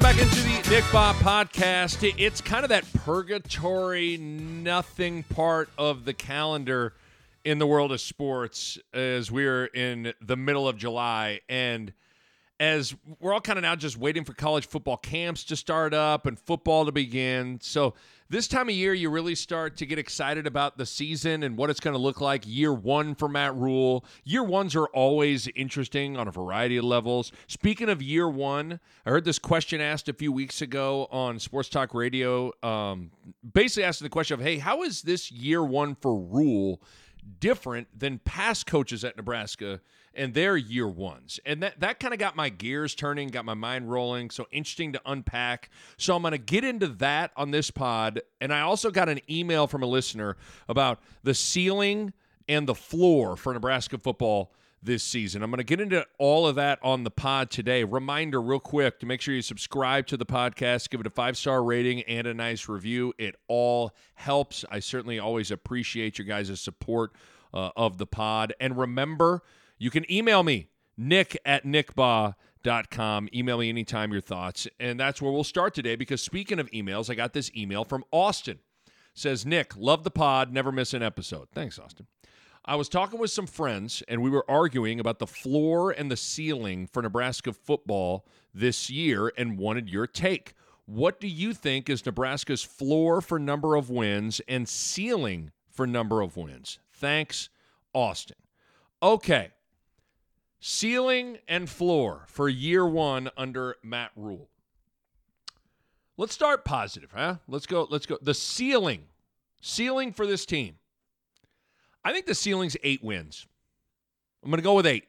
Welcome back into the Nick Bahe podcast. It's kind of that purgatory nothing part of the calendar in the world of sports as we're in the middle of July. And as we're all kind of now just waiting for college football camps to start up and football to begin. So this time of year, you really start to get excited about the season and what it's going to look like year one for Matt Rhule. Year ones are always interesting on a variety of levels. Speaking of year one, I heard this question asked a few weeks ago on Sports Talk Radio. Basically asked the question of, hey, how is this year one for Rhule different than past coaches at Nebraska and their year ones? And that kind of got my gears turning, got my mind rolling. So interesting to unpack. So I'm going to get into that on this pod. And I also got an email from a listener about the ceiling and the floor for Nebraska football this season. I'm going to get into all of that on the pod today. Reminder real quick to make sure you subscribe to the podcast, give it a 5-star rating and a nice review. It all helps. I certainly always appreciate your guys' support of the pod. And remember, you can email me, nick@nickbahe.com. Email me anytime your thoughts. And that's where we'll start today, because speaking of emails, I got this email from Austin. It says, Nick, love the pod, never miss an episode. Thanks, Austin. I was talking with some friends, and we were arguing about the floor and the ceiling for Nebraska football this year and wanted your take. What do you think is Nebraska's floor for number of wins and ceiling for number of wins? Thanks, Austin. Okay, ceiling and floor for year one under Matt Rhule. Let's start positive, huh? Let's go. The ceiling for this team. I think the ceiling's 8 wins. I'm going to go with 8.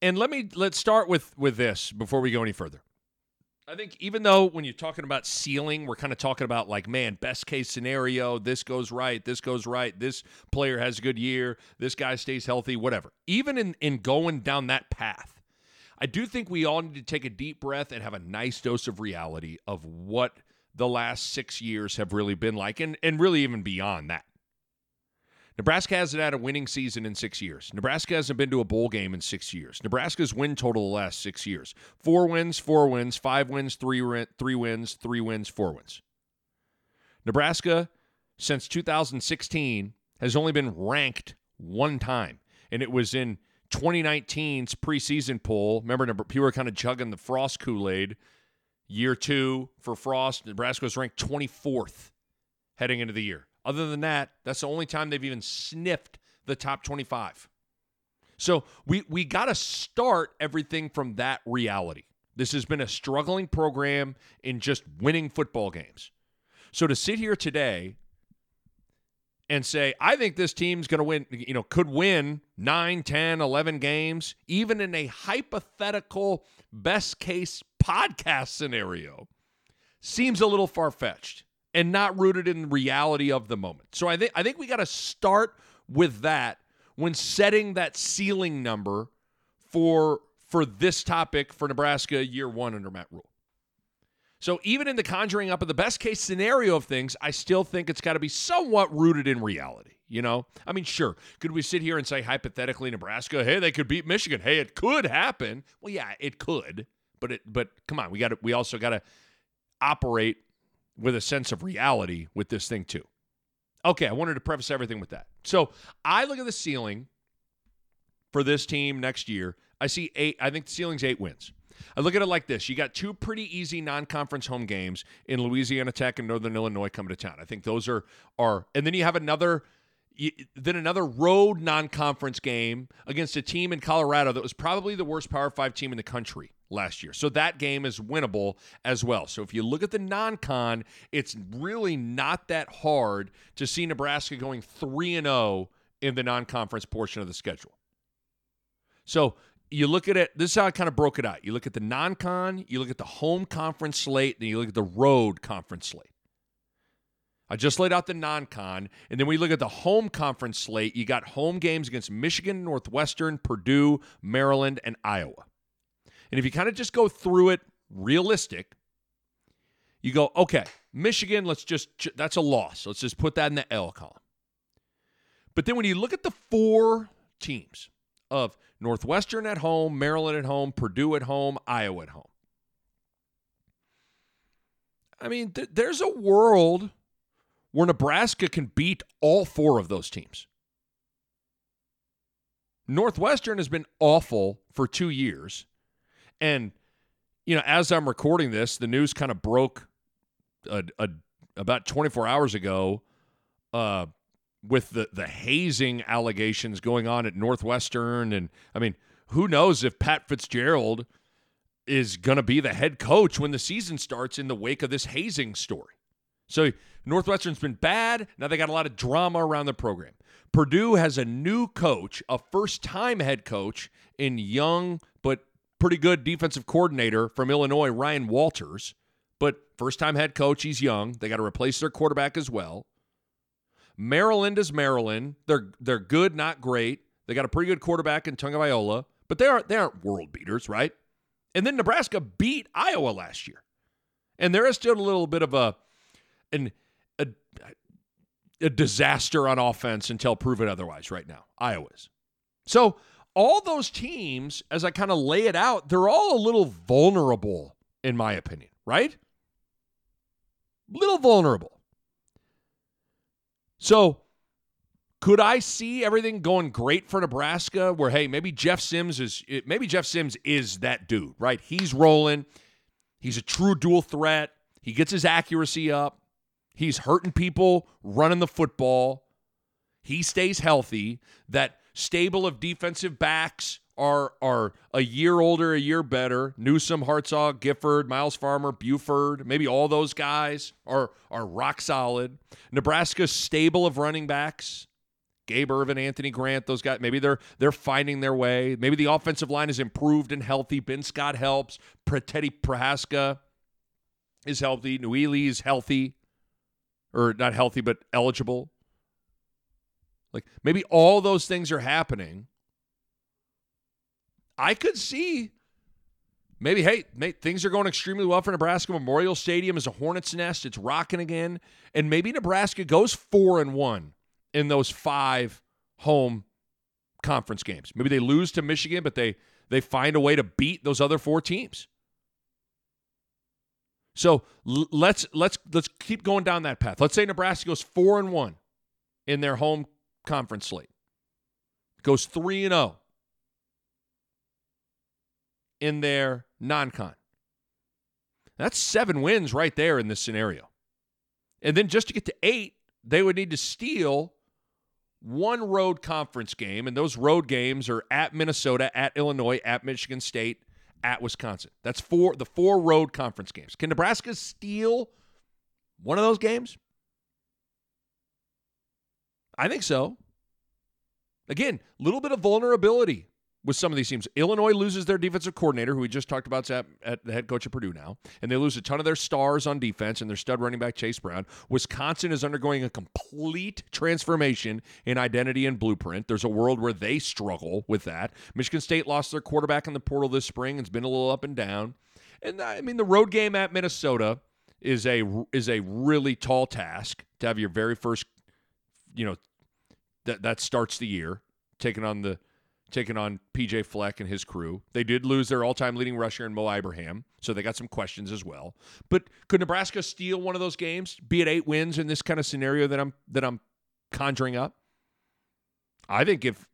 And let's start with this before we go any further. I think even though when you're talking about ceiling, we're kind of talking about like, man, best case scenario, this goes right, this player has a good year, this guy stays healthy, whatever. Even in going down that path, I do think we all need to take a deep breath and have a nice dose of reality of what the last 6 years have really been like, and really even beyond that. Nebraska hasn't had a winning season in 6 years. Nebraska hasn't been to a bowl game in 6 years. Nebraska's win total the last 6 years. 4 wins, 5 wins, 3 wins, 3 wins, 4 wins. Nebraska, since 2016, has only been ranked one time, and it was in 2019's preseason poll. Remember, people were kind of chugging the Frost Kool-Aid. Year two for Frost, Nebraska was ranked 24th heading into the year. Other than that, that's the only time they've even sniffed the top 25. So we got to start everything from that reality. This has been a struggling program in just winning football games. So to sit here today and say, I think this team's going to win, could win 9, 10, 11 games, even in a hypothetical best case podcast scenario, seems a little far-fetched and not rooted in the reality of the moment. So I think we got to start with that when setting that ceiling number for this topic for Nebraska year one under Matt Rhule. So even in the conjuring up of the best case scenario of things, I still think it's got to be somewhat rooted in reality. I mean, sure, could we sit here and say hypothetically Nebraska, hey, they could beat Michigan. Hey, it could happen. Well, yeah, it could, but come on, we also got to operate with a sense of reality with this thing too. Okay, I wanted to preface everything with that. So I look at the ceiling for this team next year. I see 8. I think the ceiling's 8 wins. I look at it like this. You got 2 pretty easy non-conference home games in Louisiana Tech and Northern Illinois coming to town. I think those are and then you have another road non-conference game against a team in Colorado that was probably the worst Power 5 team in the country last year. So that game is winnable as well. So if you look at the non-con, it's really not that hard to see Nebraska going 3-0 in the non-conference portion of the schedule. So you look at it, this is how I kind of broke it out. You look at the non-con, you look at the home conference slate, then you look at the road conference slate. I just laid out the non-con, and then we look at the home conference slate. You got home games against Michigan, Northwestern, Purdue, Maryland, and Iowa. And if you kind of just go through it realistic, you go, okay, Michigan, that's a loss. Let's just put that in the L column. But then when you look at the 4 teams of Northwestern at home, Maryland at home, Purdue at home, Iowa at home, I mean, there's a world where Nebraska can beat all four of those teams. Northwestern has been awful for 2 years. And, you know, as I'm recording this, the news kind of broke about 24 hours ago with the hazing allegations going on at Northwestern. And, I mean, who knows if Pat Fitzgerald is going to be the head coach when the season starts in the wake of this hazing story. So Northwestern's been bad. Now they got a lot of drama around the program. Purdue has a new coach, a first-time head coach in young but pretty good defensive coordinator from Illinois, Ryan Walters. But first-time head coach, he's young. They got to replace their quarterback as well. Maryland is Maryland. They're good, not great. They got a pretty good quarterback in Tonga Viola, but they aren't world beaters, right? And then Nebraska beat Iowa last year. And there is still a little bit of a disaster on offense until proven otherwise right now, Iowa's. So all those teams, as I kind of lay it out, they're all a little vulnerable, in my opinion, right? Little vulnerable. So could I see everything going great for Nebraska where, hey, maybe Jeff Sims is that dude, right? He's rolling. He's a true dual threat. He gets his accuracy up. He's hurting people, running the football. He stays healthy. That stable of defensive backs are a year older, a year better. Newsom, Hartzog, Gifford, Miles Farmer, Buford, maybe all those guys are rock solid. Nebraska's stable of running backs, Gabe Irvin, Anthony Grant, those guys, maybe they're finding their way. Maybe the offensive line is improved and healthy. Ben Scott helps. Teddy Prohaska is healthy. Nuili is healthy. Or not healthy, but eligible. Like, maybe all those things are happening. I could see maybe, hey, things are going extremely well for Nebraska. Memorial Stadium is a hornet's nest. It's rocking again. And maybe Nebraska goes 4-1 in those 5 home conference games. Maybe they lose to Michigan, but they find a way to beat those other 4 teams. So let's keep going down that path. Let's say Nebraska goes 4-1 in their home conference slate. Goes 3-0 in their non-con. That's 7 wins right there in this scenario. And then just to get to 8, they would need to steal 1 road conference game, and those road games are at Minnesota, at Illinois, at Michigan State, at Wisconsin. That's 4 road conference games. Can Nebraska steal one of those games? I think so. Again, a little bit of vulnerability with some of these teams. Illinois loses their defensive coordinator, who we just talked about at the head coach of Purdue now, and they lose a ton of their stars on defense and their stud running back Chase Brown. Wisconsin is undergoing a complete transformation in identity and blueprint. There's a world where they struggle with that. Michigan State lost their quarterback in the portal this spring. It's been a little up and down. And, I mean, the road game at Minnesota is a really tall task to have your very first, you know, that starts the year, taking on P.J. Fleck and his crew. They did lose their all-time leading rusher in Mo Ibrahim, so they got some questions as well. But could Nebraska steal one of those games, be at 8 wins in this kind of scenario that I'm conjuring up? I think if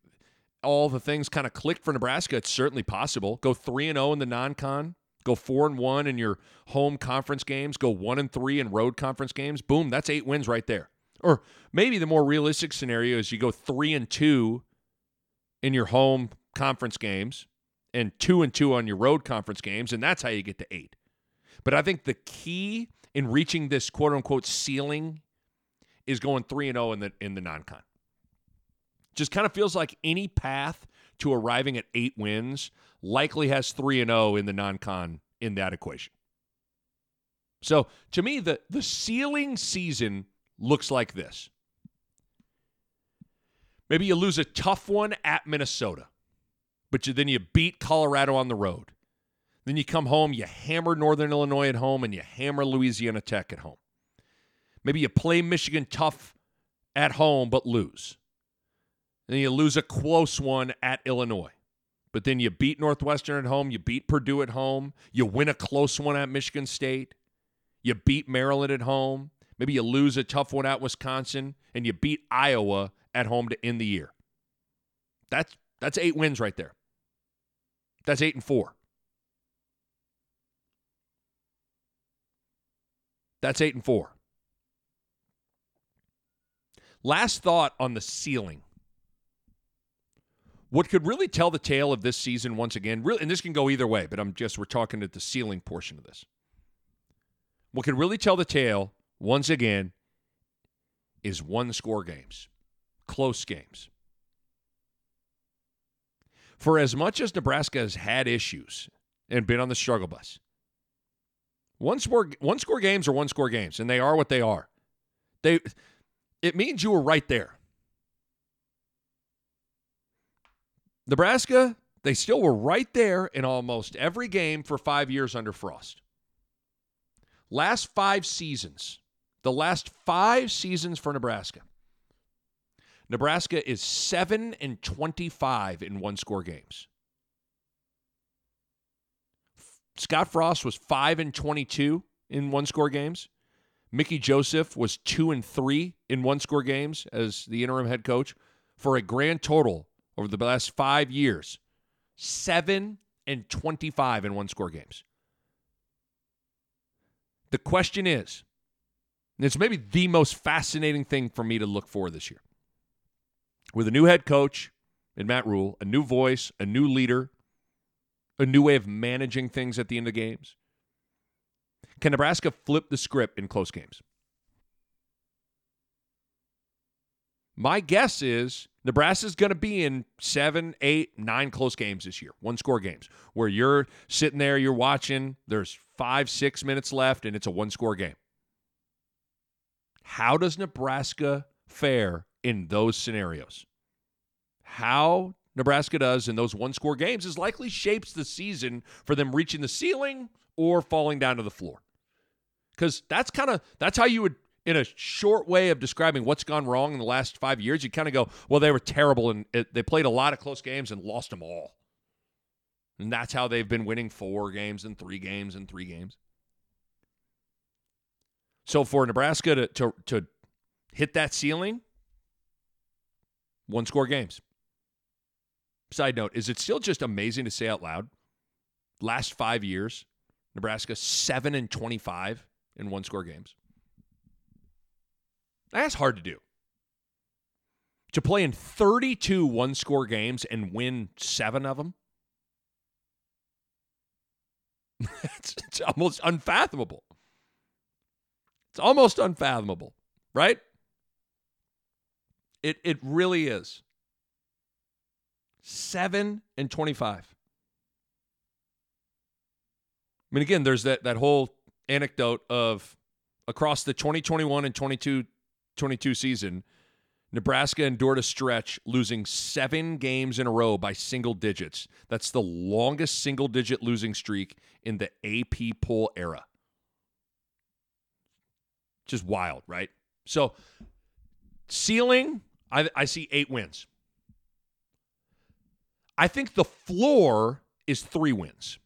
all the things kind of click for Nebraska, it's certainly possible. Go 3-0 in the non-con, go 4-1 in your home conference games, go 1-3 in road conference games. Boom, that's 8 wins right there. Or maybe the more realistic scenario is you go 3-2 in your home conference games and 2-2 on your road conference games, and that's how you get to 8. But I think the key in reaching this quote-unquote ceiling is going 3-0 in the non-con. Just kind of feels like any path to arriving at 8 wins likely has 3-0 in the non-con in that equation. So to me, the ceiling season looks like this. Maybe you lose a tough one at Minnesota, but then you beat Colorado on the road. Then you come home, you hammer Northern Illinois at home, and you hammer Louisiana Tech at home. Maybe you play Michigan tough at home, but lose. Then you lose a close one at Illinois, but then you beat Northwestern at home, you beat Purdue at home, you win a close one at Michigan State, you beat Maryland at home, maybe you lose a tough one at Wisconsin, and you beat Iowa at home to end the year. That's 8 wins right there. That's 8-4. That's 8-4. Last thought on the ceiling. What could really tell the tale of this season once again, really, and this can go either way, but we're talking at the ceiling portion of this. What could really tell the tale once again is one-score games, close games. For as much as Nebraska has had issues and been on the struggle bus, one-score games are one-score games, and they are what they are. It means you were right there. Nebraska, they still were right there in almost every game for 5 years under Frost. The last five seasons for Nebraska, Nebraska is 7-25 in one-score games. Scott Frost was 5-22 in one-score games. Mickey Joseph was 2-3 in one-score games as the interim head coach, for a grand total over the last 5 years, 7-25 in one-score games. The question is, and it's maybe the most fascinating thing for me to look for this year, with a new head coach in Matt Rhule, a new voice, a new leader, a new way of managing things at the end of games, can Nebraska flip the script in close games? My guess is Nebraska's going to be in 7, 8, 9 close games this year, one-score games, where you're sitting there, you're watching, there's 5, 6 minutes left, and it's a one-score game. How does Nebraska fare in those scenarios? How Nebraska does in those one-score games is likely shapes the season for them reaching the ceiling or falling down to the floor. Because that's how you would, in a short way of describing what's gone wrong in the last 5 years, you kind of go, well, they were terrible and they played a lot of close games and lost them all. And that's how they've been winning 4 games and 3 games and 3 games. So for Nebraska to hit that ceiling, one-score games. Side note, is it still just amazing to say out loud? Last 5 years, Nebraska 7-25 in one-score games. That's hard to do. To play in 32 one-score games and win 7 of them? It's almost unfathomable. It's almost unfathomable, right? It really is. 7-25. I mean, again, there's that whole anecdote of across the 2021 and 2022 season, Nebraska endured a stretch losing 7 games in a row by single digits. That's the longest single-digit losing streak in the AP poll era. Just wild, right? So, ceiling, I see 8 wins. I think the floor is 3 wins.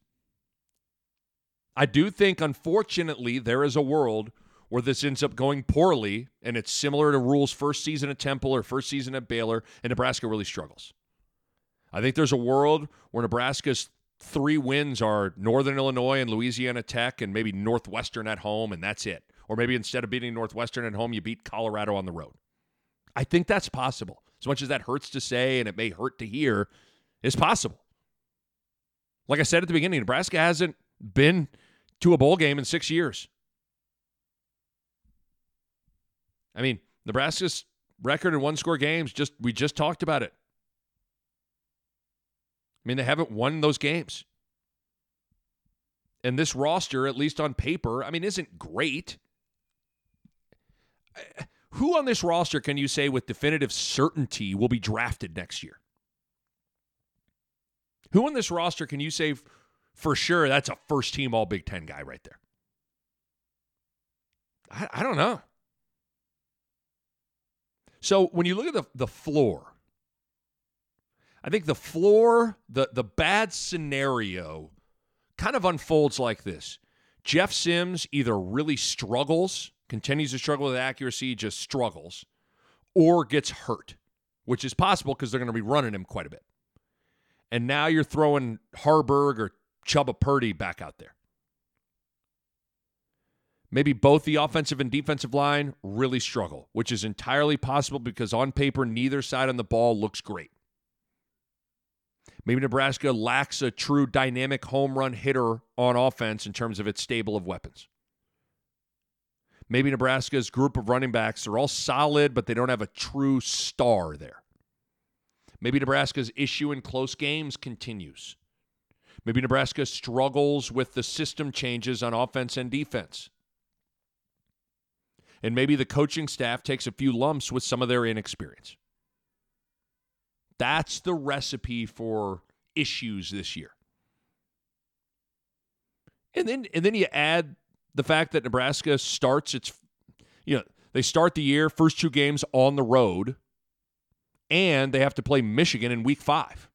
I do think, unfortunately, there is a world where this ends up going poorly, and it's similar to Rhule's first season at Temple or first season at Baylor, and Nebraska really struggles. I think there's a world where Nebraska's 3 wins are Northern Illinois and Louisiana Tech and maybe Northwestern at home, and that's it. Or maybe instead of beating Northwestern at home, you beat Colorado on the road. I think that's possible. As much as that hurts to say and it may hurt to hear, it's possible. Like I said at the beginning, Nebraska hasn't been to a bowl game in 6 years. I mean, Nebraska's record in one-score games, we just talked about it. I mean, they haven't won those games. And this roster, at least on paper, I mean, isn't great. Who on this roster can you say with definitive certainty will be drafted next year? Who on this roster can you say for sure that's a first-team All-Big Ten guy right there? I don't know. So when you look at the floor, I think the floor, the bad scenario kind of unfolds like this. Jeff Sims either really struggles, continues to struggle with accuracy, just struggles, or gets hurt, which is possible because they're going to be running him quite a bit. And now you're throwing Harburg or Chuba Purdy back out there. Maybe both the offensive and defensive line really struggle, which is entirely possible because on paper, neither side on the ball looks great. Maybe Nebraska lacks a true dynamic home run hitter on offense in terms of its stable of weapons. Maybe Nebraska's group of running backs are all solid, but they don't have a true star there. Maybe Nebraska's issue in close games continues. Maybe Nebraska struggles with the system changes on offense and defense. And maybe the coaching staff takes a few lumps with some of their inexperience. That's the recipe for issues this year. And then you add the fact that Nebraska starts its, they start the year, first two games on the road, and they have to play Michigan in week 5.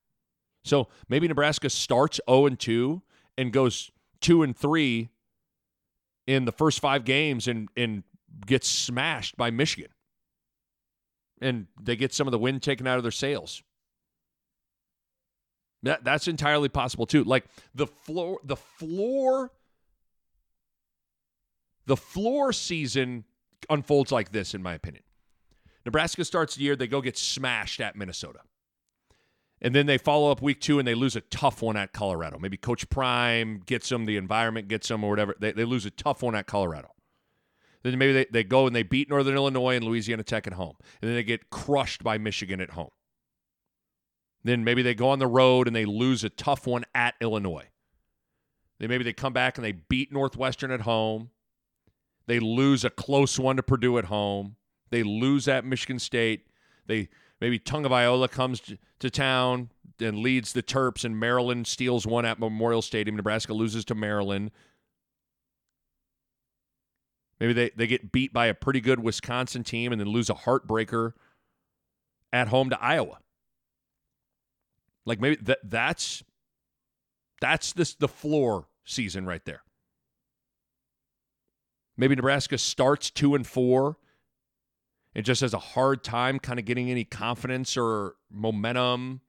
So maybe Nebraska starts 0-2 and goes 2-3 in the first 5 games and gets smashed by Michigan. And they get some of the wind taken out of their sails. That's entirely possible too. Like the floor season unfolds like this, in my opinion. Nebraska starts the year, they go get smashed at Minnesota. And then they follow up week 2 and they lose a tough one at Colorado. Maybe Coach Prime gets them, the environment gets them or whatever. They lose a tough one at Colorado. Then maybe they go and they beat Northern Illinois and Louisiana Tech at home. And then they get crushed by Michigan at home. Then maybe they go on the road and they lose a tough one at Illinois. Then maybe they come back and they beat Northwestern at home. They lose a close one to Purdue at home. They lose at Michigan State. Maybe Tonga Viola comes to town and leads the Terps, and Maryland steals one at Memorial Stadium. Nebraska loses to Maryland. Maybe they get beat by a pretty good Wisconsin team and then lose a heartbreaker at home to Iowa. Like maybe that's the floor season right there. Maybe Nebraska starts 2-4 and just has a hard time kind of getting any confidence or momentum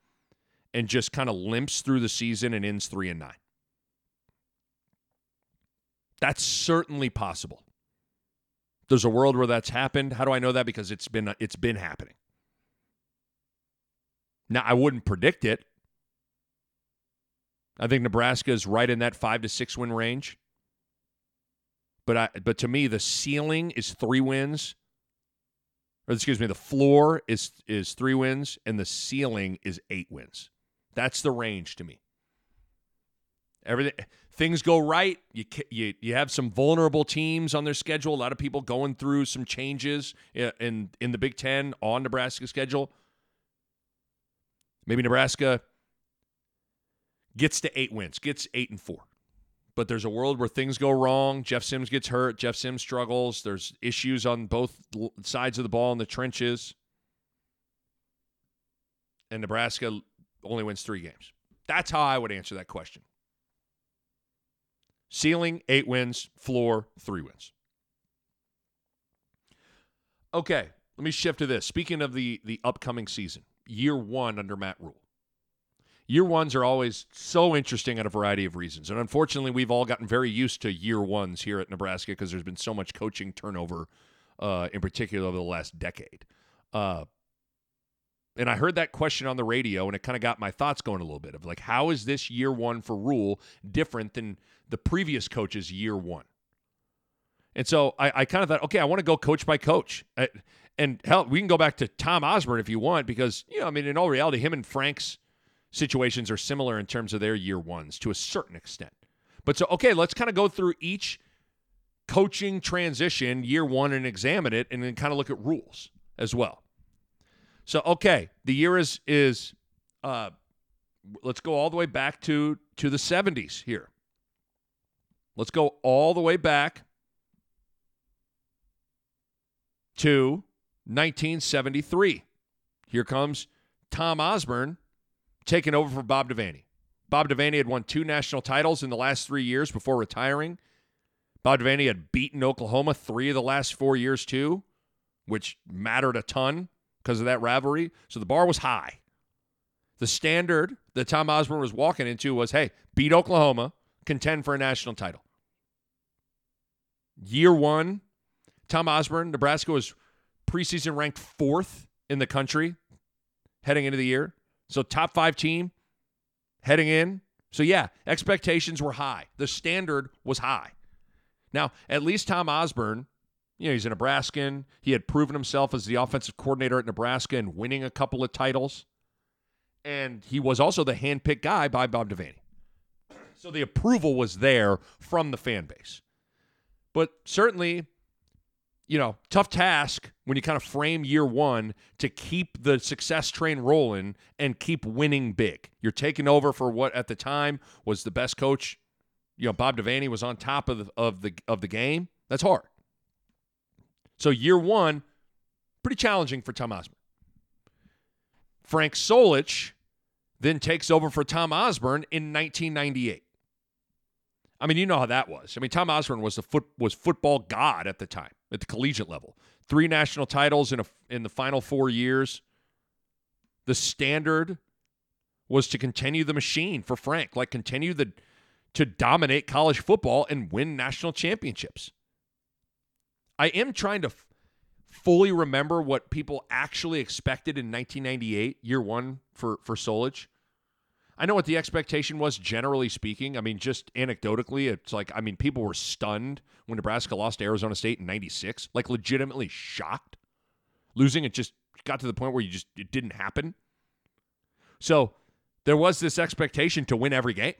and just kind of limps through the season and ends 3-9. That's certainly possible. There's a world where that's happened. How do I know that? Because it's been happening. Now, I wouldn't predict it. I think Nebraska is right in that 5 to 6 win range. But to me, the ceiling is 3 wins. Or excuse me, the floor is 3 wins, and the ceiling is 8 wins. That's the range to me. Things go right. You have some vulnerable teams on their schedule. A lot of people going through some changes in the Big Ten on Nebraska's schedule. Maybe Nebraska gets to 8 wins, gets 8-4. But there's a world where things go wrong. Jeff Sims gets hurt. Jeff Sims struggles. There's issues on both sides of the ball in the trenches. And Nebraska only wins 3 games. That's how I would answer that question. Ceiling, 8 wins. Floor, 3 wins. Okay, let me shift to this. Speaking of the upcoming season, year 1 under Matt Rhule. Year 1s are always so interesting at a variety of reasons. And unfortunately, we've all gotten very used to year 1s here at Nebraska because there's been so much coaching turnover, in particular over the last decade. And I heard that question on the radio, and it kind of got my thoughts going a little bit of like, how is this year 1 for Rhule different than the previous coach's year 1? And so I kind of thought, okay, I want to go coach by coach. And hell, we can go back to Tom Osborne if you want, because, in all reality, him and Frank's situations are similar in terms of their year 1s to a certain extent. But so, okay, let's kind of go through each coaching transition year 1 and examine it, and then kind of look at Rhule's as well. So, okay, the year is let's go all the way back to the 70s here. Let's go all the way back to 1973. Here comes Tom Osborne taking over for Bob Devaney. Bob Devaney had won 2 national titles in the last 3 years before retiring. Bob Devaney had beaten Oklahoma 3 of the last 4 years, too, which mattered a ton because of that rivalry. So the bar was high. The standard that Tom Osborne was walking into was, hey, beat Oklahoma, contend for a national title. Year one, Tom Osborne, Nebraska was preseason ranked 4th in the country heading into the year. So top 5 team heading in. So yeah, expectations were high. The standard was high. Now, at least Tom Osborne, you know, he's a Nebraskan. He had proven himself as the offensive coordinator at Nebraska and winning a couple of titles. And he was also the handpicked guy by Bob Devaney. So the approval was there from the fan base. But certainly, you know, tough task when you kind of frame year one to keep the success train rolling and keep winning big. You're taking over for what at the time was the best coach. You know, Bob Devaney was on top of the game. That's hard. So year one, pretty challenging for Tom Osborne. Frank Solich then takes over for Tom Osborne in 1998. I mean, you know how that was. I mean, Tom Osborne was was football god at the time, at the collegiate level. 3 national titles in the final 4 years. The standard was to continue the machine for Frank, like continue to dominate college football and win national championships. I am trying to fully remember what people actually expected in 1998, year one for Solich. I know what the expectation was, generally speaking. I mean, just anecdotally, it's like, I mean, people were stunned when Nebraska lost to Arizona State in 96, like legitimately shocked. Losing it just got to the point where it didn't happen. So there was this expectation to win every game,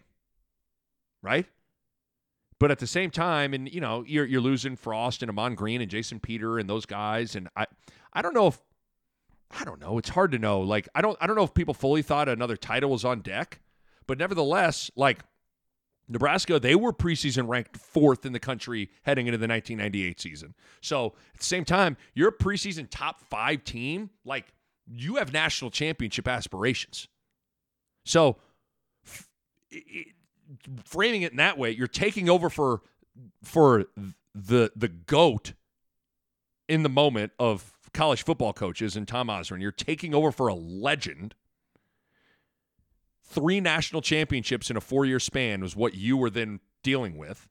right? But at the same time, and you know, you're losing Frost and Amon Green and Jason Peter and those guys, and I don't know. It's hard to know. Like, I don't know if people fully thought another title was on deck, but nevertheless, like Nebraska, they were preseason ranked 4th in the country heading into the 1998 season. So at the same time, you're a preseason top 5 team. Like, you have national championship aspirations. So framing it in that way, you're taking over for the GOAT in the moment of college football coaches and Tom Osborne. You're taking over for a legend. 3 national championships in a 4-year span was what you were then dealing with.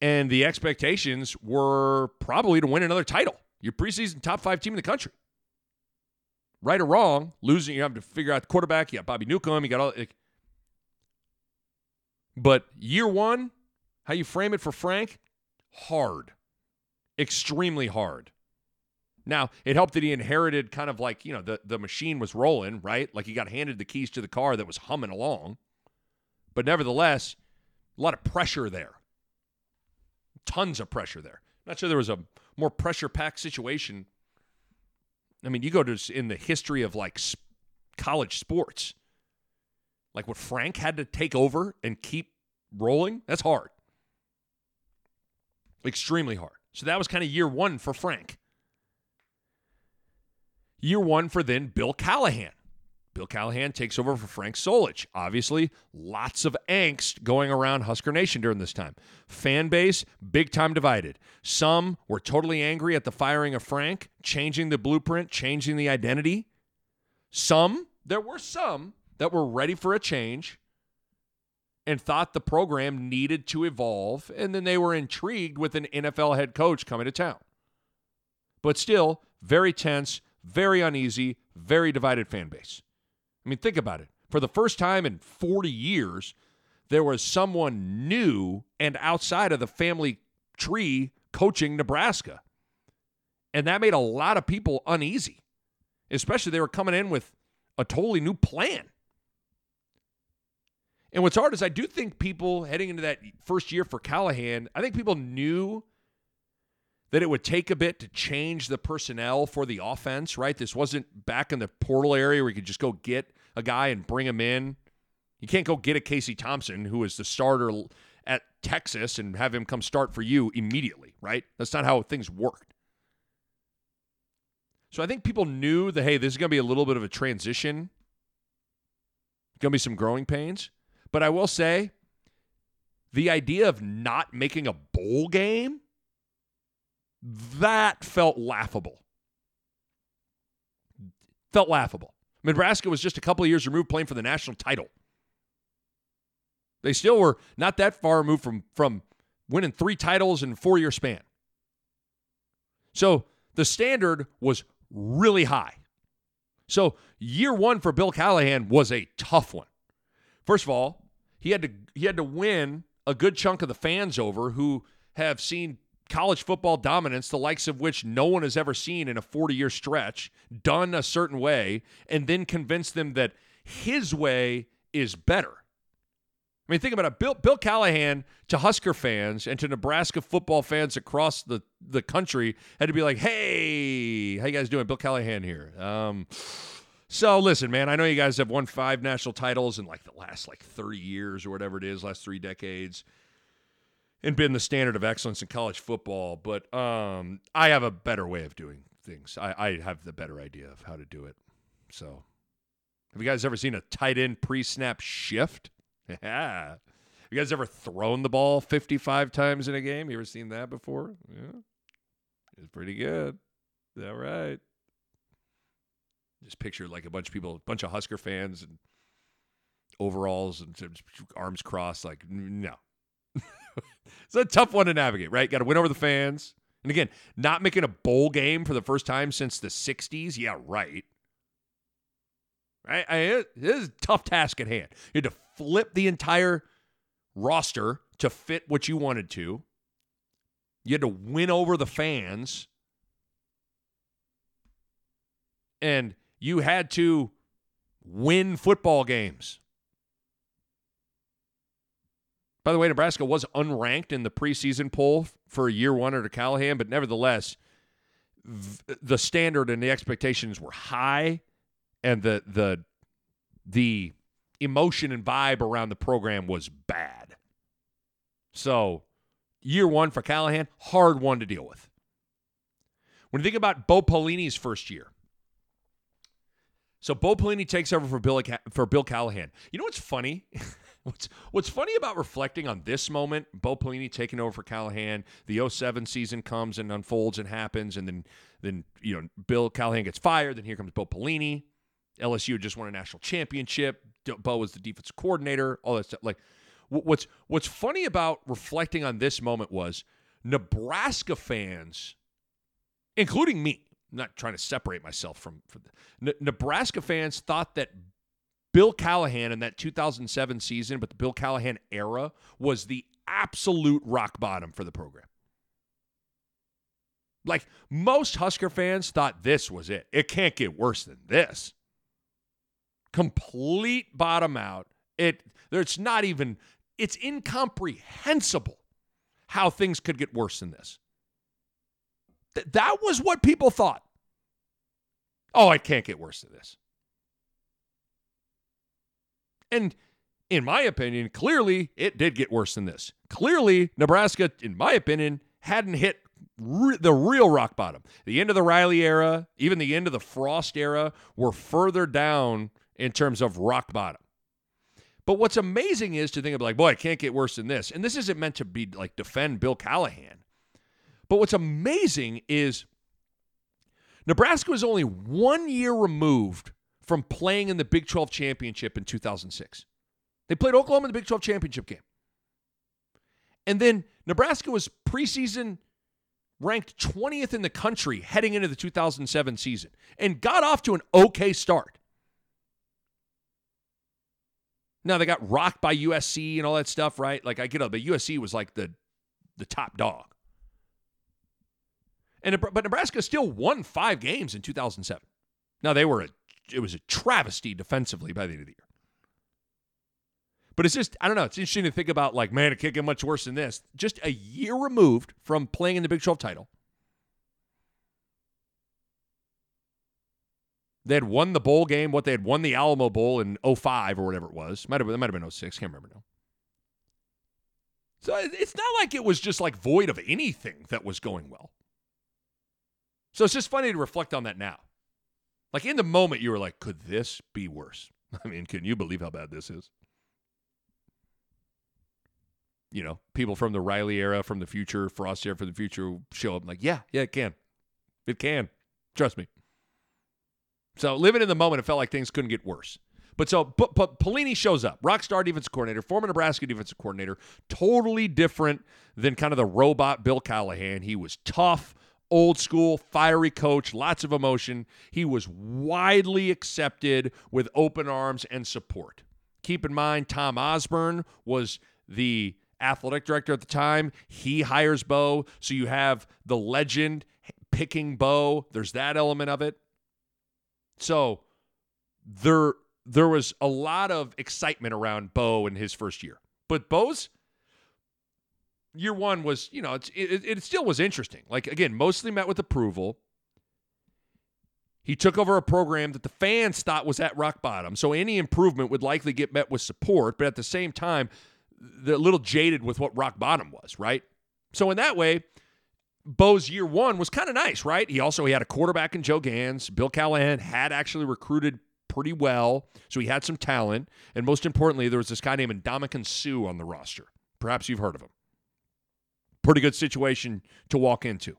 And the expectations were probably to win another title. You're preseason top 5 team in the country. Right or wrong, losing, you have to figure out the quarterback. You got Bobby Newcomb. You got all... But year one, how you frame it for Frank, hard. Extremely hard. Now, it helped that he inherited kind of like, you know, the machine was rolling, right? Like, he got handed the keys to the car that was humming along. But nevertheless, a lot of pressure there. Tons of pressure there. Not sure there was a more pressure-packed situation. I mean, you go to in the history of like college sports, like what Frank had to take over and keep rolling, that's hard. Extremely hard. So that was kind of year one for Frank. Year one for then Bill Callahan. Bill Callahan takes over for Frank Solich. Obviously, lots of angst going around Husker Nation during this time. Fan base, big time divided. Some were totally angry at the firing of Frank, changing the blueprint, changing the identity. There were some that were ready for a change and thought the program needed to evolve, and then they were intrigued with an NFL head coach coming to town. But still, very tense, very uneasy, very divided fan base. I mean, think about it. For the first time in 40 years, there was someone new and outside of the family tree coaching Nebraska. And that made a lot of people uneasy, especially they were coming in with a totally new plan. And what's hard is I do think people heading into that first year for Callahan, I think people knew that it would take a bit to change the personnel for the offense, right? This wasn't back in the portal area where you could just go get a guy and bring him in. You can't go get a Casey Thompson, who is the starter at Texas, and have him come start for you immediately, right? That's not how things worked. So I think people knew that, hey, this is going to be a little bit of a transition. Going to be some growing pains. But I will say, the idea of not making a bowl game, that felt laughable. Felt laughable. Nebraska was just a couple of years removed playing for the national title. They still were not that far removed from winning 3 titles in a 4-year span. So the standard was really high. So year one for Bill Callahan was a tough one. First of all, he had to win a good chunk of the fans over who have seen college football dominance, the likes of which no one has ever seen in a 40-year stretch, done a certain way, and then convince them that his way is better. I mean, think about it. Bill Callahan to Husker fans and to Nebraska football fans across the country had to be like, hey, how you guys doing? Bill Callahan here. So listen, man, I know you guys have won 5 national titles in like the last 30 years or whatever it is, last 3 decades, and been the standard of excellence in college football. But I have a better way of doing things. I have the better idea of how to do it. So have you guys ever seen a tight end pre-snap shift? Yeah. You guys ever thrown the ball 55 times in a game? You ever seen that before? Yeah. It's pretty good. Is that right? Just picture like a bunch of Husker fans and overalls and arms crossed, like, no. It's a tough one to navigate, right? Got to win over the fans. And again, not making a bowl game for the first time since the 60s. Yeah, right. Right? This is a tough task at hand. You had to flip the entire roster to fit what you wanted to. You had to win over the fans. And you had to win football games. By the way, Nebraska was unranked in the preseason poll for year one under Callahan, but nevertheless, the standard and the expectations were high, and the emotion and vibe around the program was bad. So year one for Callahan, hard one to deal with. When you think about Bo Pelini's first year, so Bo Pelini takes over for Bill Callahan. You know what's funny? What's funny about reflecting on this moment, Bo Pelini taking over for Callahan, the 07 season comes and unfolds and happens, and then you know Bill Callahan gets fired, then here comes Bo Pelini. LSU just won a national championship. Bo was the defensive coordinator, all that stuff. Like, what's funny about reflecting on this moment was Nebraska fans, including me, I'm not trying to separate myself from Nebraska fans, thought that Bill Callahan in that 2007 season, but the Bill Callahan era, was the absolute rock bottom for the program. Like, most Husker fans thought this was it. It can't get worse than this. Complete bottom out. It's incomprehensible how things could get worse than this. That was what people thought. Oh, it can't get worse than this. And in my opinion, clearly it did get worse than this. Clearly, Nebraska, in my opinion, hadn't hit the real rock bottom. The end of the Riley era, even the end of the Frost era, were further down in terms of rock bottom. But what's amazing is to think of like, boy, it can't get worse than this. And this isn't meant to be like defend Bill Callahan. But what's amazing is Nebraska was only 1 year removed from playing in the Big 12 championship in 2006. They played Oklahoma in the Big 12 championship game. And then Nebraska was preseason ranked 20th in the country heading into the 2007 season and got off to an okay start. Now, they got rocked by USC and all that stuff, right? Like, I get it, but USC was like the top dog. But Nebraska still won 5 games in 2007. Now, it was a travesty defensively by the end of the year. But it's just, I don't know, it's interesting to think about like, man, it can't get much worse than this. Just a year removed from playing in the Big 12 title. They had won the bowl game, they had won the Alamo Bowl in 05 or whatever it was. It might have been 06, can't remember now. So it's not like it was just like void of anything that was going well. So it's just funny to reflect on that now. Like, in the moment, you were like, could this be worse? I mean, can you believe how bad this is? you know, people from the Riley era, from the future, Frost era, from the future show up. I'm like, yeah, it can. It can. Trust me. So living in the moment, it felt like things couldn't get worse. But Pelini shows up, rock star defensive coordinator, former Nebraska defensive coordinator, totally different than kind of the robot Bill Callahan. He was tough, old school, fiery coach, lots of emotion. He was widely accepted with open arms and support. Keep in mind, Tom Osborne was the athletic director at the time. He hires Bo, so you have the legend picking Bo. There's that element of it. So there was a lot of excitement around Bo in his first year. But Bo's year one was, you know, it still was interesting. Like, again, mostly met with approval. He took over a program that the fans thought was at rock bottom, so any improvement would likely get met with support, but at the same time, they're a little jaded with what rock bottom was, right? So in that way, Bo's year one was kind of nice, right? He had a quarterback in Joe Ganz. Bill Callahan had actually recruited pretty well, so he had some talent. And most importantly, there was this guy named Indomitian Sue on the roster. Perhaps you've heard of him. Pretty good situation to walk into.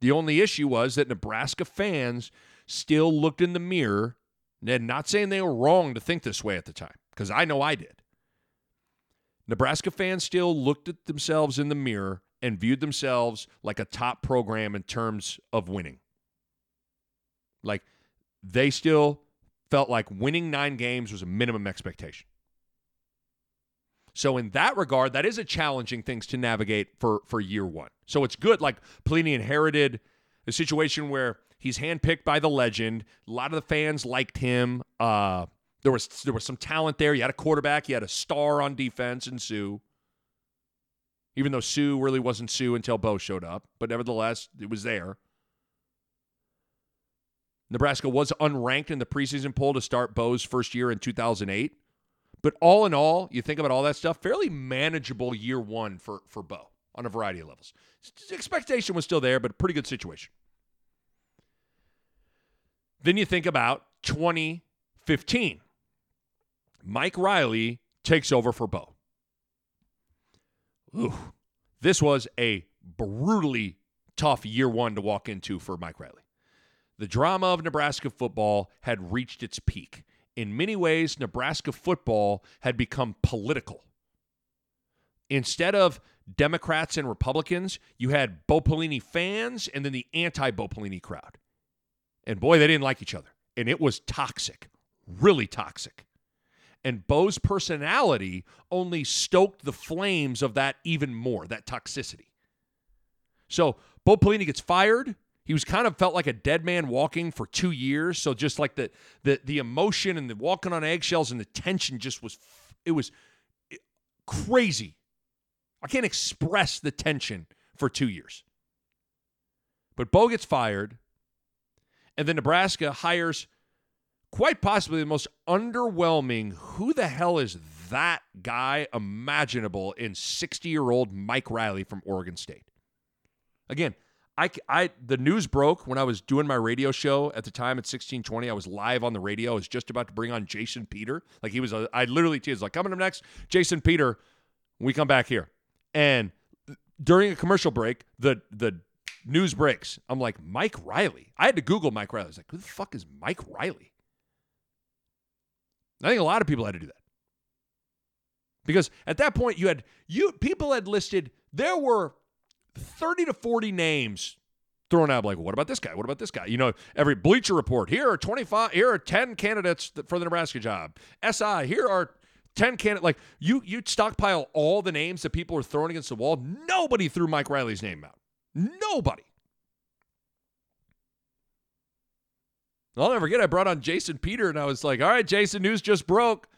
The only issue was that Nebraska fans still looked in the mirror, and not saying they were wrong to think this way at the time, because I know I did. Nebraska fans still looked at themselves in the mirror and viewed themselves like a top program in terms of winning. Like, they still felt like winning 9 games was a minimum expectation. So in that regard, that is a challenging thing to navigate for year one. So it's good, like, Pelini inherited a situation where he's handpicked by the legend. A lot of the fans liked him. There was some talent there. You had a quarterback. You had a star on defense in Sue. Even though Sue really wasn't Sue until Bo showed up. But nevertheless, it was there. Nebraska was unranked in the preseason poll to start Bo's first year in 2008. But all in all, you think about all that stuff, fairly manageable year one for Bo on a variety of levels. Expectation was still there, but a pretty good situation. Then you think about 2015. Mike Riley takes over for Bo. Ooh, this was a brutally tough year one to walk into for Mike Riley. The drama of Nebraska football had reached its peak. In many ways, Nebraska football had become political. Instead of Democrats and Republicans, you had Bo Pelini fans and then the anti-Bo Pelini crowd. And boy, they didn't like each other. And it was toxic, really toxic. And Bo's personality only stoked the flames of that even more, that toxicity. So Bo Pelini gets fired. He was kind of felt like a dead man walking for 2 years. So just like the emotion and the walking on eggshells and the tension just was, it was crazy. I can't express the tension for 2 years. But Bo gets fired, and then Nebraska hires quite possibly the most underwhelming, who the hell is that guy imaginable in 60-year-old Mike Riley from Oregon State. Again, I the news broke when I was doing my radio show at the time at 1620. I was live on the radio. I was just about to bring on Jason Peter. Like, he was, I literally teased, like, coming up next, Jason Peter, we come back here. And during a commercial break, the news breaks. I'm like, Mike Riley. I had to Google Mike Riley. I was like, who the fuck is Mike Riley? I think a lot of people had to do that. Because at that point, people had listed, there were 30 to 40 names thrown out, like, well, what about this guy? What about this guy? You know, every Bleacher Report, here are 10 candidates for the Nebraska job. SI, here are 10 candidates. Like, you'd stockpile all the names that people were throwing against the wall. Nobody threw Mike Riley's name out. Nobody. I'll never forget, I brought on Jason Peter, and I was like, all right, Jason, news just broke.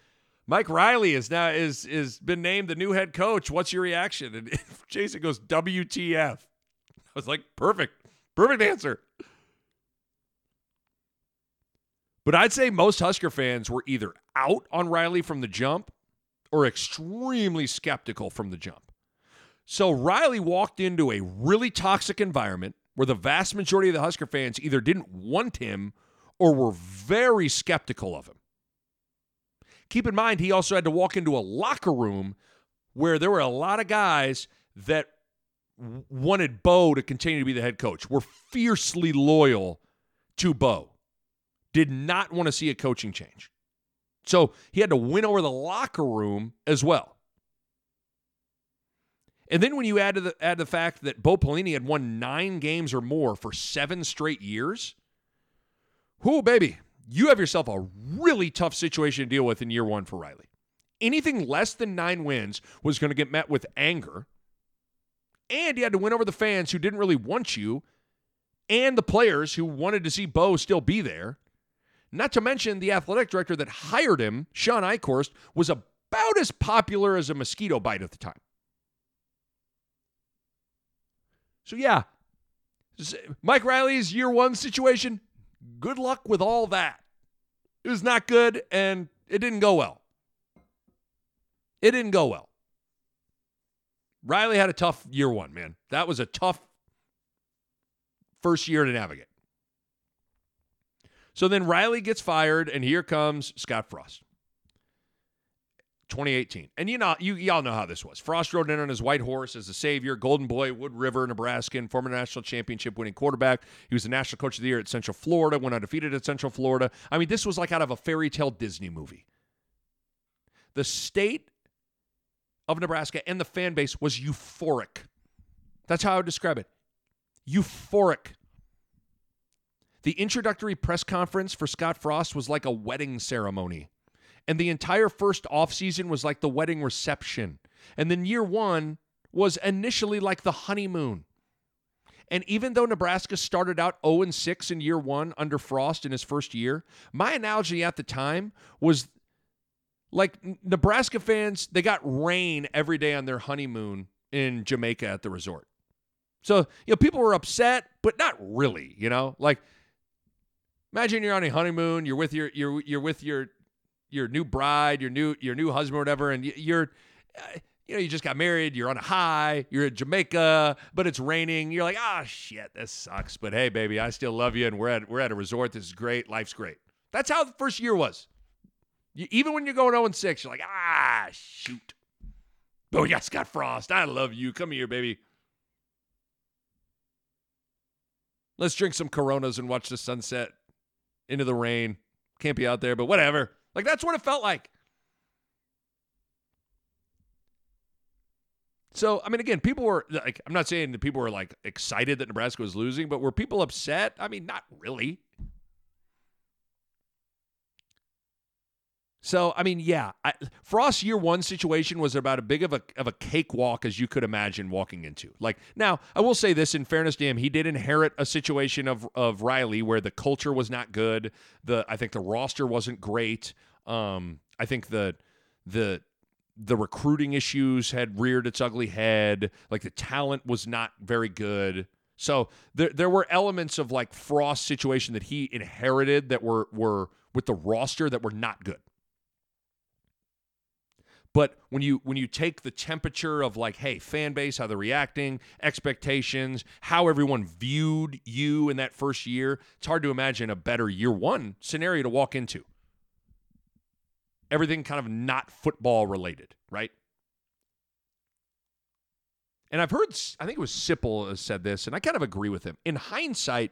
Mike Riley is been named the new head coach. What's your reaction? And Jason goes, WTF. I was like, perfect answer. But I'd say most Husker fans were either out on Riley from the jump or extremely skeptical from the jump. So Riley walked into a really toxic environment where the vast majority of the Husker fans either didn't want him or were very skeptical of him. Keep in mind, he also had to walk into a locker room where there were a lot of guys that wanted Bo to continue to be the head coach, were fiercely loyal to Bo, did not want to see a coaching change. So he had to win over the locker room as well. And then when you add the fact that Bo Pelini had won 9 games or more for 7 straight years, whoo, baby, you have yourself a really tough situation to deal with in year one for Riley. Anything less than 9 wins was going to get met with anger, and you had to win over the fans who didn't really want you and the players who wanted to see Bo still be there. Not to mention the athletic director that hired him, Sean Eichorst, was about as popular as a mosquito bite at the time. So, yeah, Mike Riley's year one situation, good luck with all that. It was not good, and it didn't go well. It didn't go well. Riley had a tough year one, man. That was a tough first year to navigate. So then Riley gets fired, and here comes Scott Frost. 2018. And you know, y'all know how this was. Frost rode in on his white horse as the savior, golden boy, Wood River, Nebraska, former national championship winning quarterback. He was the national coach of the year at Central Florida, went undefeated at Central Florida. I mean, this was like out of a fairy tale Disney movie. The state of Nebraska and the fan base was euphoric. That's how I would describe it. Euphoric. The introductory press conference for Scott Frost was like a wedding ceremony. And the entire first offseason was like the wedding reception. And then year one was initially like the honeymoon. And even though Nebraska started out 0-6 in year one under Frost in his first year, my analogy at the time was like Nebraska fans, they got rain every day on their honeymoon in Jamaica at the resort. So, you know, people were upset, but not really, you know? Like, imagine you're on a honeymoon, you're with your new bride, your new husband or whatever, and you just got married, you're on a high, you're in Jamaica, but it's raining. You're like, "Ah, shit, this sucks, but hey baby, I still love you and we're at a resort. This is great. Life's great." That's how the first year was. Even when you're going 0-6, you're like, "Ah, shoot. Oh, yeah, Scott Frost. I love you. Come here, baby. Let's drink some Coronas and watch the sunset into the rain. Can't be out there, but whatever." Like, that's what it felt like. So, I mean, again, people were, like, I'm not saying that people were, like, excited that Nebraska was losing, but were people upset? I mean, not really. So, I mean, yeah, Frost's year one situation was about as big of a cakewalk as you could imagine walking into. Like, now, I will say this in fairness to him, he did inherit a situation of Riley where the culture was not good. I think the roster wasn't great. I think the recruiting issues had reared its ugly head. Like, the talent was not very good. So there were elements of like Frost's situation that he inherited that were with the roster that were not good. But when you take the temperature of like, hey, fan base, how they're reacting, expectations, how everyone viewed you in that first year, it's hard to imagine a better year one scenario to walk into. Everything kind of not football related, right? And I've heard, I think it was Sipple has said this, and I kind of agree with him. In hindsight,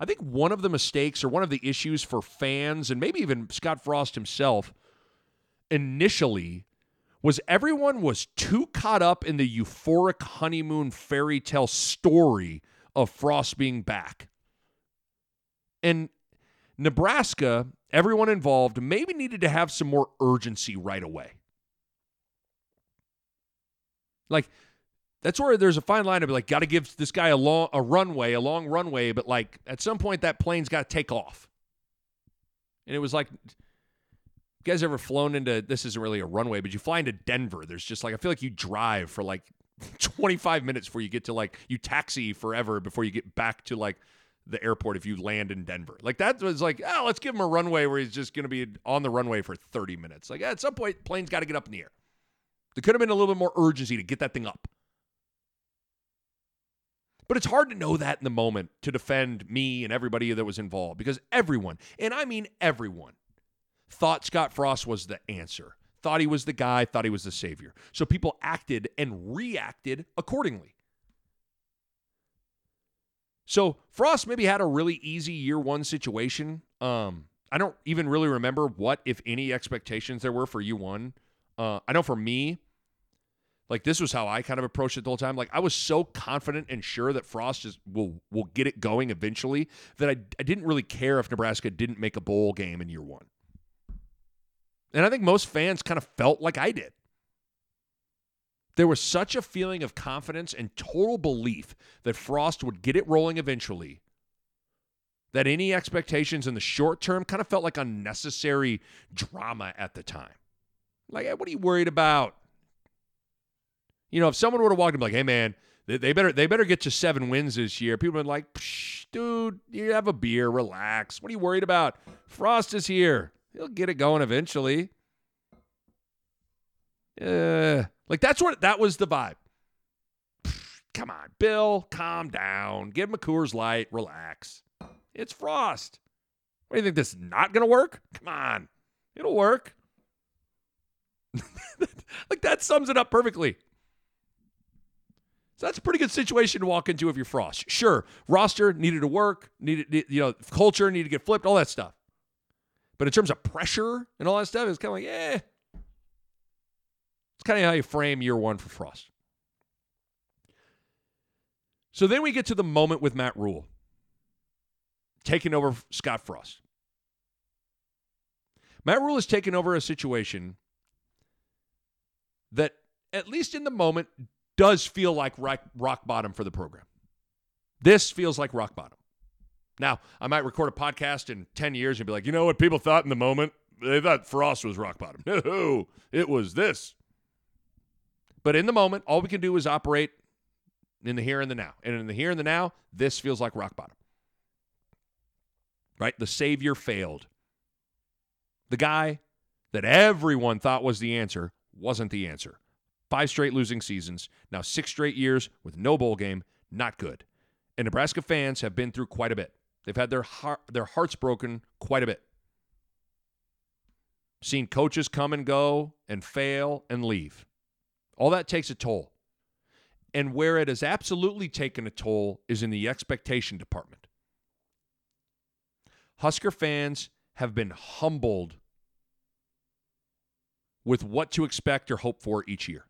I think one of the mistakes or one of the issues for fans and maybe even Scott Frost himself initially was everyone was too caught up in the euphoric honeymoon fairy tale story of Frost being back. And Nebraska, everyone involved, maybe needed to have some more urgency right away. Like, that's where there's a fine line of like, got to give this guy a long runway, but like at some point that plane's got to take off. And it was like, you guys ever flown into, this isn't really a runway, but you fly into Denver, there's just like, I feel like you drive for like 25 minutes before you get to like, you taxi forever before you get back to like the airport if you land in Denver. Like that was like, oh, let's give him a runway where he's just going to be on the runway for 30 minutes. Like at some point, plane's got to get up in the air. There could have been a little bit more urgency to get that thing up. But it's hard to know that in the moment to defend me and everybody that was involved because everyone, and I mean everyone, thought Scott Frost was the answer, thought he was the guy, thought he was the savior. So people acted and reacted accordingly. So Frost maybe had a really easy year one situation. I don't even really remember what, if any, expectations there were for U1. I know for me, like, this was how I kind of approached it the whole time. Like, I was so confident and sure that Frost just will get it going eventually that I didn't really care if Nebraska didn't make a bowl game in year one. And I think most fans kind of felt like I did. There was such a feeling of confidence and total belief that Frost would get it rolling eventually that any expectations in the short term kind of felt like unnecessary drama at the time. Like, hey, what are you worried about? You know, if someone would have walked in like, hey, man, they better get to 7 wins this year, people would be like, psh, dude, you have a beer, relax. What are you worried about? Frost is here. He'll get it going eventually. Like, that was the vibe. Psh, come on, Bill, calm down. Give him a Coors Light, relax. It's Frost. What, do you think this is not going to work? Come on. It'll work. Like, that sums it up perfectly. So that's a pretty good situation to walk into if you're Frost. Sure, roster needed to work, culture needed to get flipped, all that stuff. But in terms of pressure and all that stuff, it's kind of like, eh. It's kind of how you frame year one for Frost. So then we get to the moment with Matt Rhule taking over Scott Frost. Matt Rhule has taken over a situation that, at least in the moment, does feel like rock bottom for the program. This feels like rock bottom. Now, I might record a podcast in 10 years and be like, you know what people thought in the moment? They thought Frost was rock bottom. No, it was this. But in the moment, all we can do is operate in the here and the now. And in the here and the now, this feels like rock bottom. Right? The savior failed. The guy that everyone thought was the answer wasn't the answer. 5 straight losing seasons, now 6 straight years with no bowl game, not good. And Nebraska fans have been through quite a bit. They've had their hearts broken quite a bit. Seen coaches come and go and fail and leave. All that takes a toll. And where it has absolutely taken a toll is in the expectation department. Husker fans have been humbled with what to expect or hope for each year.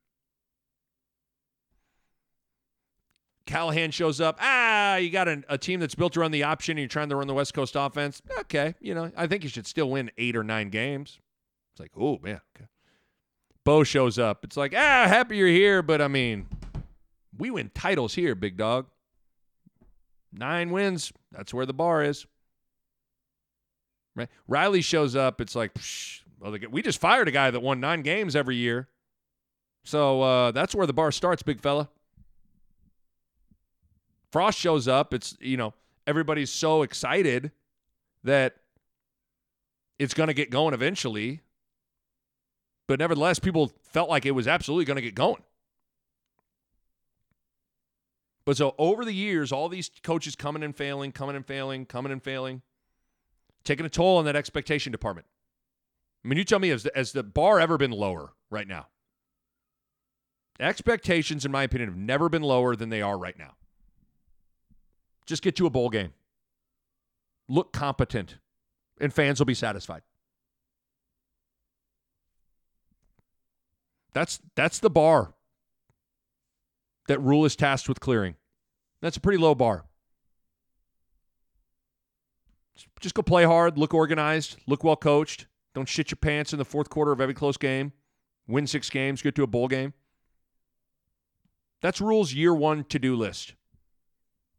Callahan shows up. You got a team that's built around the option and you're trying to run the West Coast offense. Okay, I think you should still win 8 or 9 games. It's like, oh, man. Okay. Bo shows up. It's like, happy you're here, but, I mean, we win titles here, big dog. 9 wins, that's where the bar is. Right? Riley shows up. It's like, well, we just fired a guy that won 9 games every year. So that's where the bar starts, big fella. Frost shows up. It's, everybody's so excited that it's going to get going eventually. But nevertheless, people felt like it was absolutely going to get going. But so over the years, all these coaches coming and failing, taking a toll on that expectation department. I mean, you tell me, has the bar ever been lower right now? Expectations, in my opinion, have never been lower than they are right now. Just get to a bowl game. Look competent, and fans will be satisfied. That's the bar that Rhule is tasked with clearing. That's a pretty low bar. Just go play hard, look organized, look well coached. Don't shit your pants in the fourth quarter of every close game. Win 6 games, get to a bowl game. That's Rhule's year one to-do list.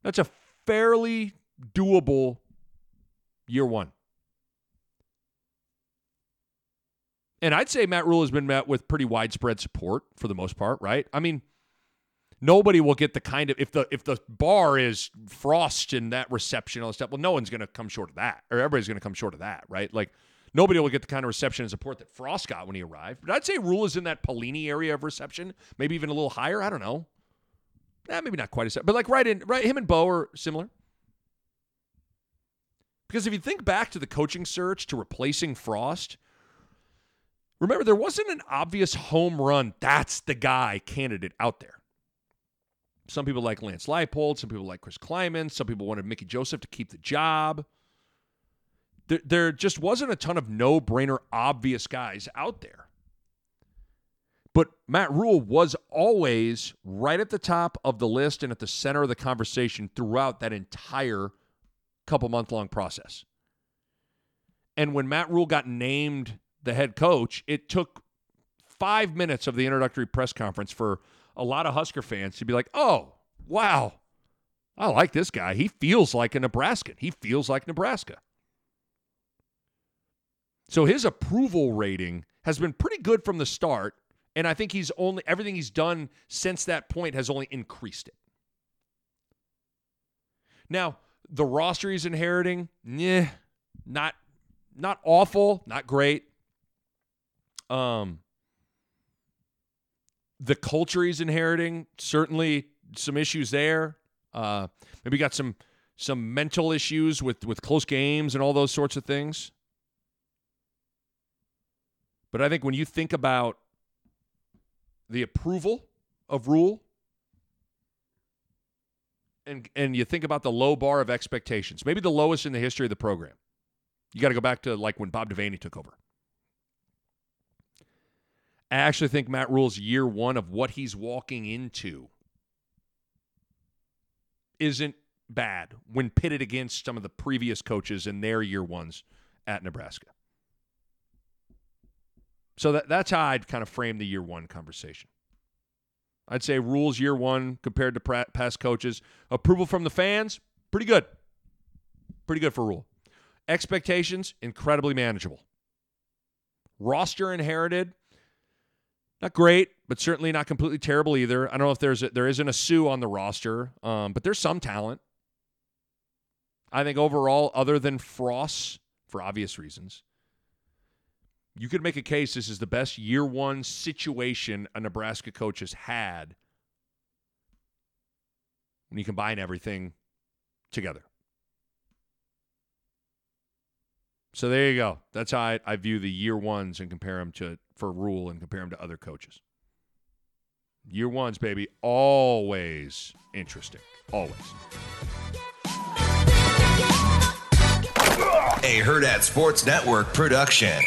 That's a fairly doable year one. And I'd say Matt Rhule has been met with pretty widespread support for the most part, right? I mean, nobody will get the kind of, if the bar is Frost and that reception, all that stuff, well, no one's going to come short of that, or everybody's going to come short of that, right? Like, nobody will get the kind of reception and support that Frost got when he arrived. But I'd say Rhule is in that Pelini area of reception, maybe even a little higher. I don't know. Maybe not quite as, but like right, him and Bo are similar. Because if you think back to the coaching search to replacing Frost, Remember, there wasn't an obvious home run, that's the guy candidate out there. Some people like Lance Leipold. Some people like Chris Kleiman. Some people wanted Mickey Joseph to keep the job. There just wasn't a ton of no-brainer, obvious guys out there. But Matt Rhule was always right at the top of the list and at the center of the conversation throughout that entire couple-month-long process. And when Matt Rhule got named the head coach, it took 5 minutes of the introductory press conference for a lot of Husker fans to be like, oh, wow, I like this guy. He feels like a Nebraskan. He feels like Nebraska. So his approval rating has been pretty good from the start, and I think he's only everything he's done since that point has only increased it. Now, the roster he's inheriting, not awful, not great. The culture he's inheriting, certainly some issues there. Maybe got some mental issues with close games and all those sorts of things. But I think when you think about the approval of Rhule and you think about the low bar of expectations, maybe the lowest in the history of the program, you got to go back to like when Bob Devaney took over. I actually think Matt Rhule's year one of what he's walking into isn't bad when pitted against some of the previous coaches in their year ones at Nebraska. So that's how I'd kind of frame the year one conversation. I'd say Rhule's year one compared to past coaches. Approval from the fans, pretty good. Pretty good for Rhule. Expectations, incredibly manageable. Roster inherited, not great, but certainly not completely terrible either. I don't know if there isn't a Sue on the roster, but there's some talent. I think overall, other than Frost, for obvious reasons, you could make a case this is the best year one situation a Nebraska coach has had when you combine everything together. So there you go. That's how I view the year ones and compare them for Rhule and compare them to other coaches. Year ones, baby, always interesting. Always. A Herd at Sports Network production.